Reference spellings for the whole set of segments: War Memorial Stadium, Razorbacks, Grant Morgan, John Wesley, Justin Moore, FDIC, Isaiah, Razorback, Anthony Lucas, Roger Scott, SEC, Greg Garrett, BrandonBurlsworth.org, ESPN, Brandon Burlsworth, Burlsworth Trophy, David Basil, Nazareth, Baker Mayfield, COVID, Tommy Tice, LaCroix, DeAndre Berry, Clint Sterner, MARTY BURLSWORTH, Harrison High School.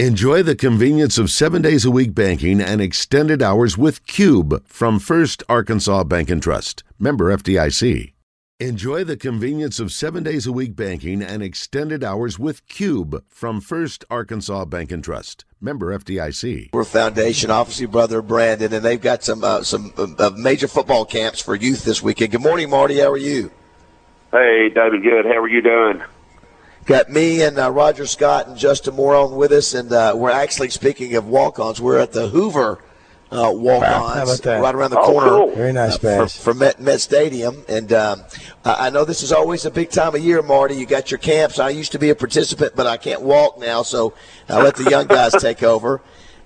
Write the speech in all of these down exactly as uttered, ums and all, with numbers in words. Enjoy the convenience of seven days a week banking and extended hours with Cube from First Arkansas Bank and Trust. Member F D I C. Enjoy the convenience of seven days a week banking and extended hours with Cube from First Arkansas Bank and Trust. Member F D I C. We're Foundation, obviously, brother Brandon, and they've got some uh, some uh, major football camps for youth this weekend. Good morning, Marty. How are you? Hey, David. Good. How are you doing? Got me and uh, Roger Scott and Justin Moore on with us, and uh, we're actually, speaking of walk-ons, we're at the Hoover uh, walk-ons right around the oh, corner. Cool. Very nice, uh, from Met, Met Stadium. And um, I know this is always a big time of year, Marty. You got your camps. I used to be a participant, but I can't walk now, so I let the young guys take over.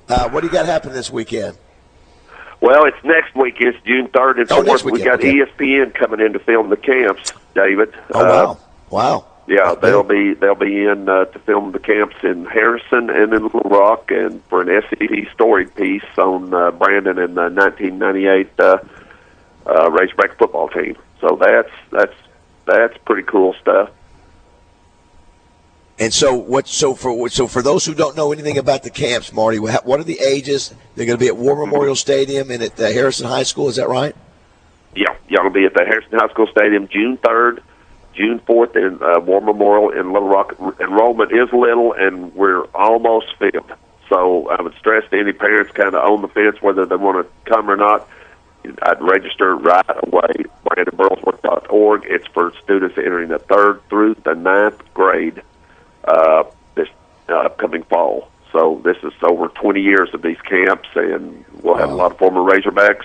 Uh, what do you got happening this weekend? Well, it's next week. It's June third and fourth. Oh, we got okay. E S P N coming in to film the camps, David. Oh, uh, wow. Wow. Yeah, they'll be they'll be in uh, to film the camps in Harrison and in Little Rock, and for an S E C story piece on uh, Brandon and the nineteen ninety-eight uh, uh, Razorback football team. So that's that's that's pretty cool stuff. And so what? So for so for those who don't know anything about the camps, Marty, what are the ages? They're going to be at War Memorial Stadium and at uh, Harrison High School. Is that right? Yeah, y'all will be at the Harrison High School Stadium June third. June fourth in uh, War Memorial in Little Rock. Enrollment is little, and we're almost filled. So I would stress to any parents kind of on the fence whether they want to come or not, I'd register right away, Brandon Burlsworth dot org. It's for students entering the third through the ninth grade uh, this uh, upcoming fall. So this is over twenty years of these camps, and we'll have a lot of former Razorbacks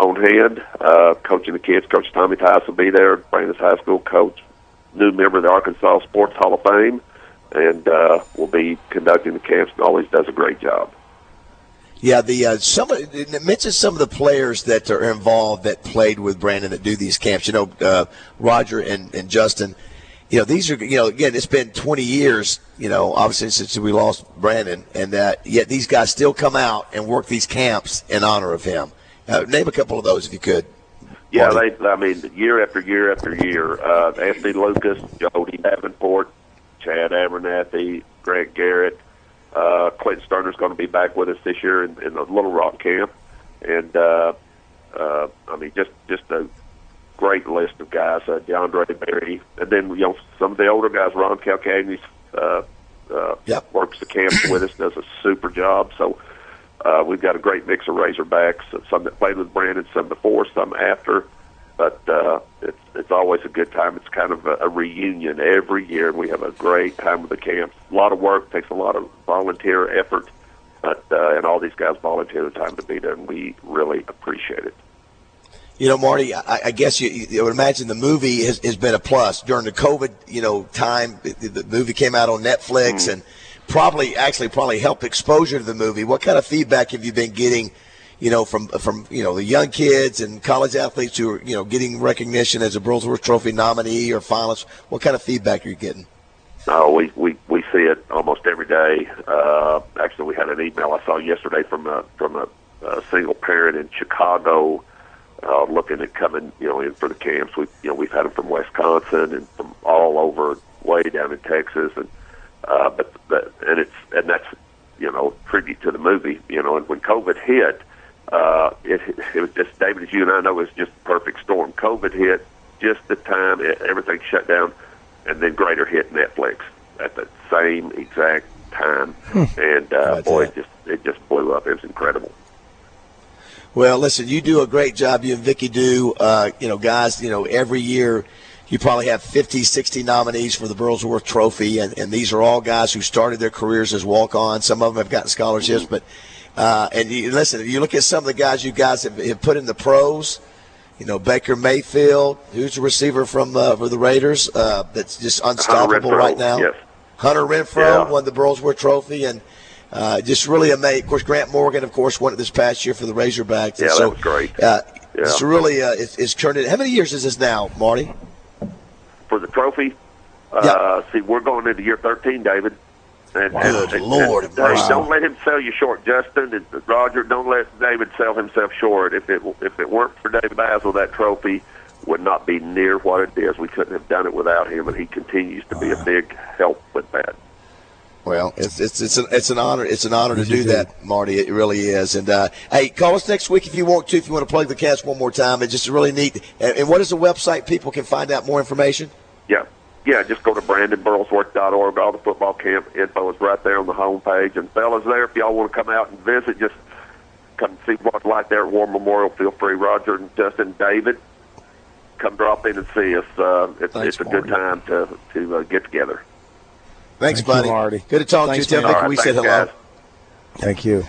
on hand, uh, coaching the kids. Coach Tommy Tice will be there, Brandon's high school coach, new member of the Arkansas Sports Hall of Fame, and uh, will be conducting the camps, and always does a great job. Yeah, the uh, some it mentions some of the players that are involved that played with Brandon that do these camps. You know, uh, Roger and, and Justin, you know, these are, you know, again, it's been twenty years, you know, obviously since we lost Brandon, and uh, yet these guys still come out and work these camps in honor of him. Uh, name a couple of those if you could. Yeah, they, I mean, year after year after year, uh, Anthony Lucas, Jody Davenport, Chad Abernathy, Greg Garrett, uh, Clint Sterner's going to be back with us this year in, in the Little Rock camp. And, uh, uh, I mean, just, just a great list of guys, uh, DeAndre Berry. And then, you know, some of the older guys, Ron Calcagnes, uh, uh yep. works the camps with us, does a super job. So, Uh, we've got a great mix of Razorbacks, some that played with Brandon, some before, some after. But uh, it's it's always a good time. It's kind of a, a reunion every year, and we have a great time with the camps. A lot of work, takes a lot of volunteer effort, but uh, and all these guys volunteer the time to be there, and we really appreciate it. You know, Marty, I, I guess you, you would imagine the movie has, has been a plus. During the COVID, you know, time, the movie came out on Netflix, mm. and probably actually probably helped exposure to the movie. What kind of feedback have you been getting, you know, from from you know the young kids and college athletes who are, you know, getting recognition as a Burlsworth Trophy nominee or finalist? What kind of feedback are you getting? Oh, we we, we see it almost every day. Uh, actually, we had an email I saw yesterday from a from a, a single parent in Chicago uh, looking at coming, you know, in for the camps. We you know we've had them from Wisconsin and from all over, way down in Texas and. Uh, but, but and it's and that's you know tribute to the movie, you know. And when COVID hit, uh, it it was just, David, as you and I know, it's just the perfect storm. COVID hit just the time it, everything shut down, and then greater hit Netflix at the same exact time. Hmm. And uh, boy, it just it just blew up. It was incredible. Well, listen, you do a great job. You and Vicky do, uh, you know, guys, you know, every year. You probably have fifty, sixty nominees for the Burlsworth Trophy, and, and these are all guys who started their careers as walk-ons. Some of them have gotten scholarships, but uh, and you, listen, if you look at some of the guys you guys have, have put in the pros, you know, Baker Mayfield, who's a receiver from uh, for the Raiders, uh, that's just unstoppable right now. Yes. Hunter Renfro yeah. won the Burlsworth Trophy, and uh, just really amazing. Of course, Grant Morgan, of course, won it this past year for the Razorbacks. Yeah, and so, that was great. Uh, yeah. It's really uh, it's, it's turned it. How many years is this now, Marty? For the trophy, yep. uh, see, we're going into year thirteen, David. And, wow. and, Good Lord. And, wow. Don't let him sell you short, Justin. And Roger, don't let David sell himself short. If it if it weren't for David Basil, that trophy would not be near what it is. We couldn't have done it without him, and he continues to be wow. a big help with that. Well, it's it's it's an, it's an honor it's an honor to do that, Marty. It really is. And uh, hey, call us next week if you want to. If you want to plug the cast one more time, it's just really neat. And, and what is the website people can find out more information? Yeah, yeah. Just go to Brandon Burlsworth dot org. All the football camp info is right there on the homepage. And fellas, there, if y'all want to come out and visit, just come see what's like there at War Memorial. Feel free, Roger and Justin, David. Come drop in and see us. Uh, it's Thanks, it's a Marty. Good time to to uh, get together. Thanks, Thank buddy. You, Marty. Good to talk Thanks, to you. Tell Nick we said hello. Guys. Thank you.